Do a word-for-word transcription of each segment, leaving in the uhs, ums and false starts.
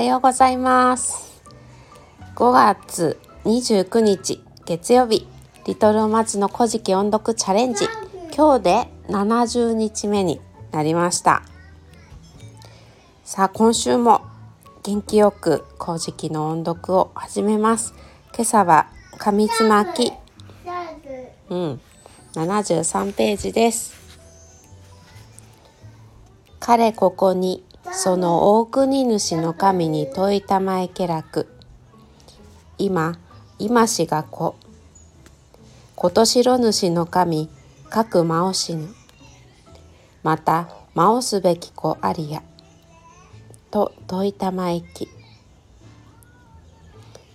はようございます。ごがつにじゅうくにち月曜日、リトルおまちの古事記音読チャレンジ、今日でななじゅうにちめになりました。さあ、今週も元気よく古事記の音読を始めます。今朝は紙つまき、うん、ななじゅうさんページです。彼ここにその大国主の神に問いたまえけらく、今今しがこことしろ主の神かくまおしぬ、またまおすべき子ありやと問いたまえき、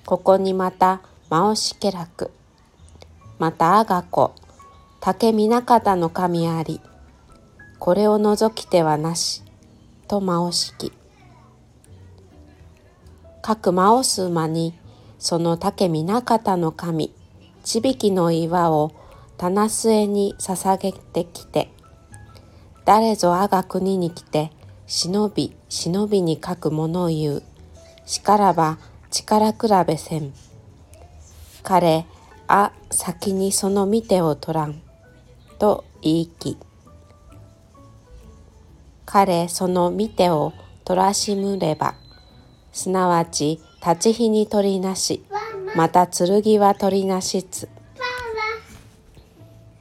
ここにまたまおしけらく、またあがこ竹みなかたの神あり、これを除きてはなしとまおしき、かくまおす馬にその竹みなかたの神ちびきの岩を棚末に捧げてきて、誰ぞあが国に来て忍び忍びにかくものを言うしからば力比べせん、彼あ先にその見てを取らんと言いき、彼その見てを取らしむれば、すなわち立ち火に取りなし、また剣は取りなしつ。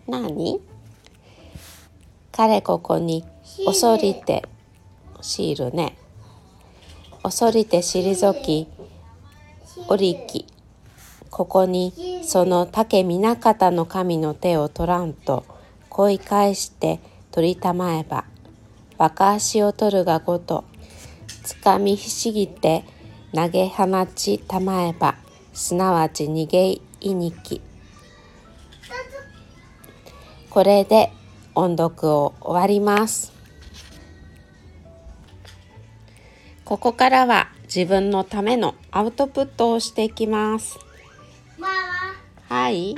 なに？彼ここに恐りてシールね。恐りて退きおりき、ここにその竹みなかたの神の手を取らんと恋返して取りたまえば、バカ足を取るがごとつかみひしぎて投げ放ちたまえば、すなわち逃げいにき。これで音読を終わります。ここからは自分のためのアウトプットをしていきます。はい、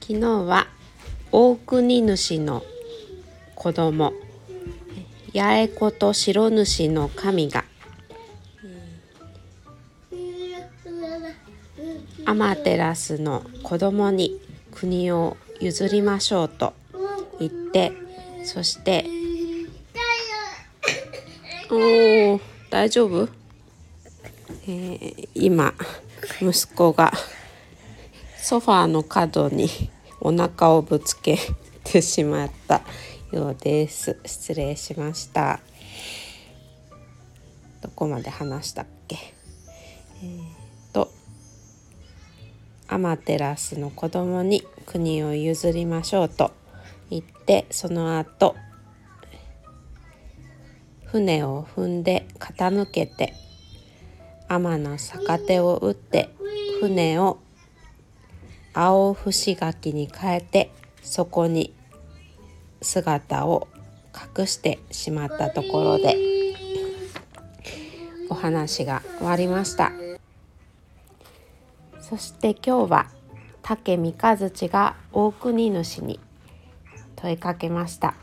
昨日は大国主の子供、八重子と白主の神がアマテラスの子供に国を譲りましょうと言って、そしてお大丈夫、えー、今息子がソファーの角にお腹をぶつけてしまったようです。失礼しました。どこまで話したっけ。えー、っとアマテラスの子供に国を譲りましょうと言って、その後船を踏んで傾けて天の逆手を打って船を青節垣に変えて、そこに姿を隠してしまったところでお話が終わりました。そして今日は竹三日月が大国主に問いかけました。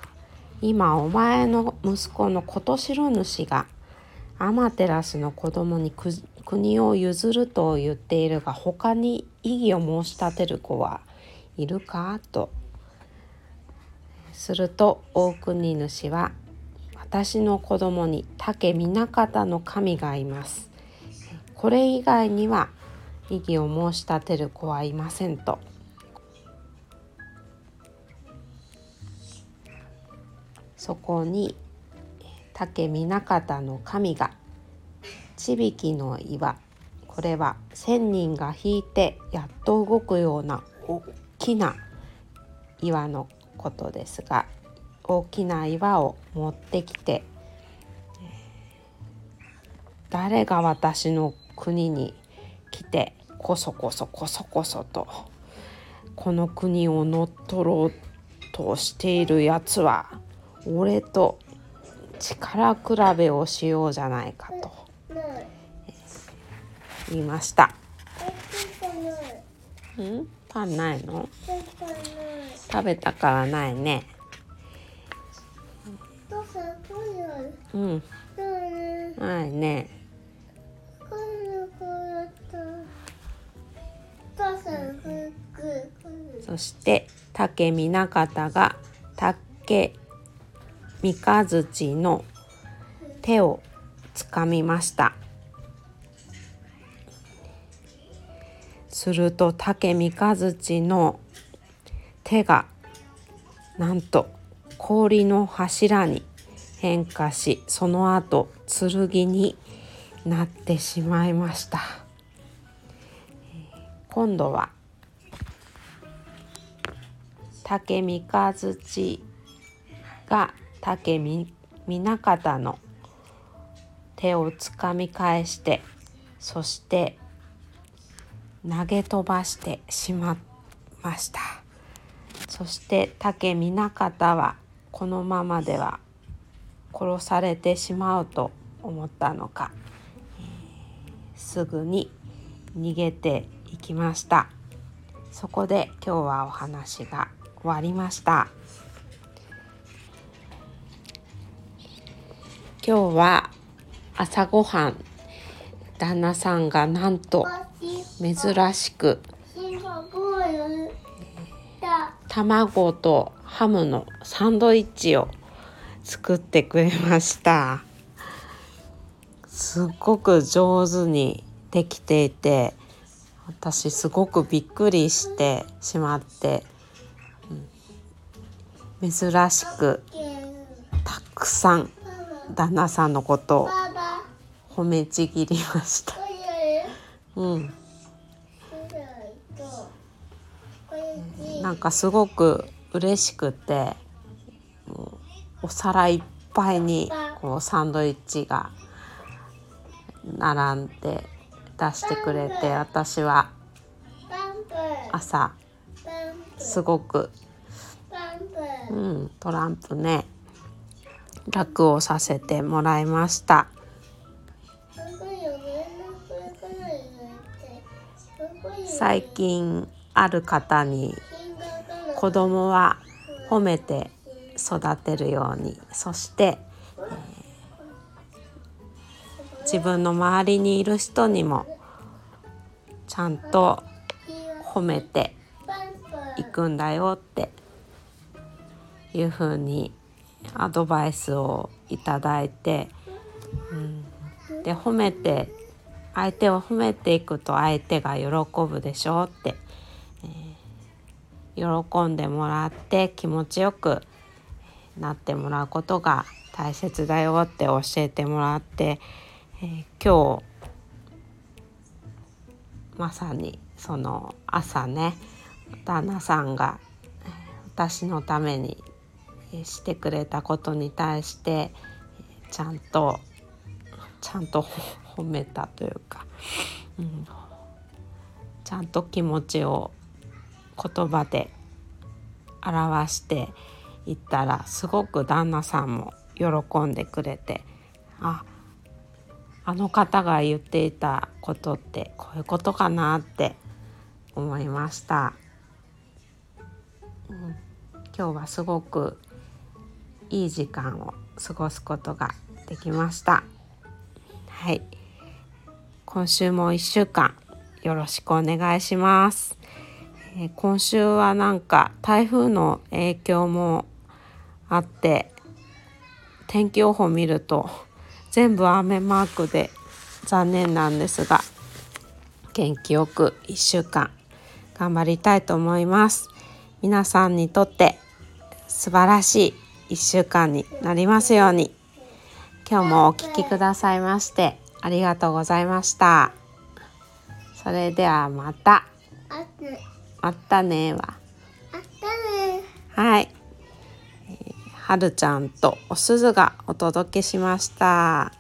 今お前の息子のことしろ主がアマテラスの子供に国を譲ると言っているが、他に異議を申し立てる子はいるかと。すると大国主は、私の子供に竹みなかたの神がいます、これ以外には異議を申し立てる子はいませんと。そこに竹みなかたの神がちびきの岩、これは千人が引いてやっと動くような大きな岩のことですが、大きな岩を持ってきて、誰が私の国に来てこそこそこそこそとこの国を乗っ取ろうとしているやつは、俺と力比べをしようじゃないかと言いました。ん？パンないの？食べたからないね。うん。はいね。この子だと、お母さんグーグー。そして竹見中田が竹三日月の手をつかみました。すると竹三日月の手がなんと氷の柱に変化し、その後剣になってしまいました。今度は竹三日月が竹見中田の手をつかみ返して、そして投げ飛ばしてしまいました。そして竹見中田はこのままでは殺されてしまうと思ったのか、すぐに逃げていきました。そこで今日はお話が終わりました。今日は朝ごはん、旦那さんがなんと珍しく卵とハムのサンドイッチを作ってくれました。すっごく上手にできていて、私すごくびっくりしてしまって、うん、珍しくたくさん旦那さんのことを褒めちぎりました。うん、なんかすごく嬉しくて、お皿いっぱいにこうサンドイッチが並んで出してくれて、私は朝すごく、うん、トランプね、楽をさせてもらいました。最近ある方に子供は褒めて育てるように、そして、えー、自分の周りにいる人にもちゃんと褒めていくんだよっていうふうにアドバイスをいただいて、うん、で褒めて相手を褒めていくと相手が喜ぶでしょうって、えー、喜んでもらって気持ちよくなってもらうことが大切だよって教えてもらって、えー、今日まさにその朝ね、旦那さんが私のためにしてくれたことに対してちゃんとちゃんと褒めたというか、うん、ちゃんと気持ちを言葉で表していったら、すごく旦那さんも喜んでくれて、あ、あの方が言っていたことってこういうことかなって思いました。うん、今日はすごくいい時間を過ごすことができました。はい、今週もいっしゅうかんよろしくお願いします。えー、今週はなんか台風の影響もあって、天気予報見ると全部雨マークで残念なんですが、元気よくいっしゅうかん頑張りたいと思います。皆さんにとって素晴らしいいっしゅうかんになりますように。今日もお聞きくださいましてありがとうございました。それではまた。またねーは。またねー。はい。はるちゃんとおすずがお届けしました。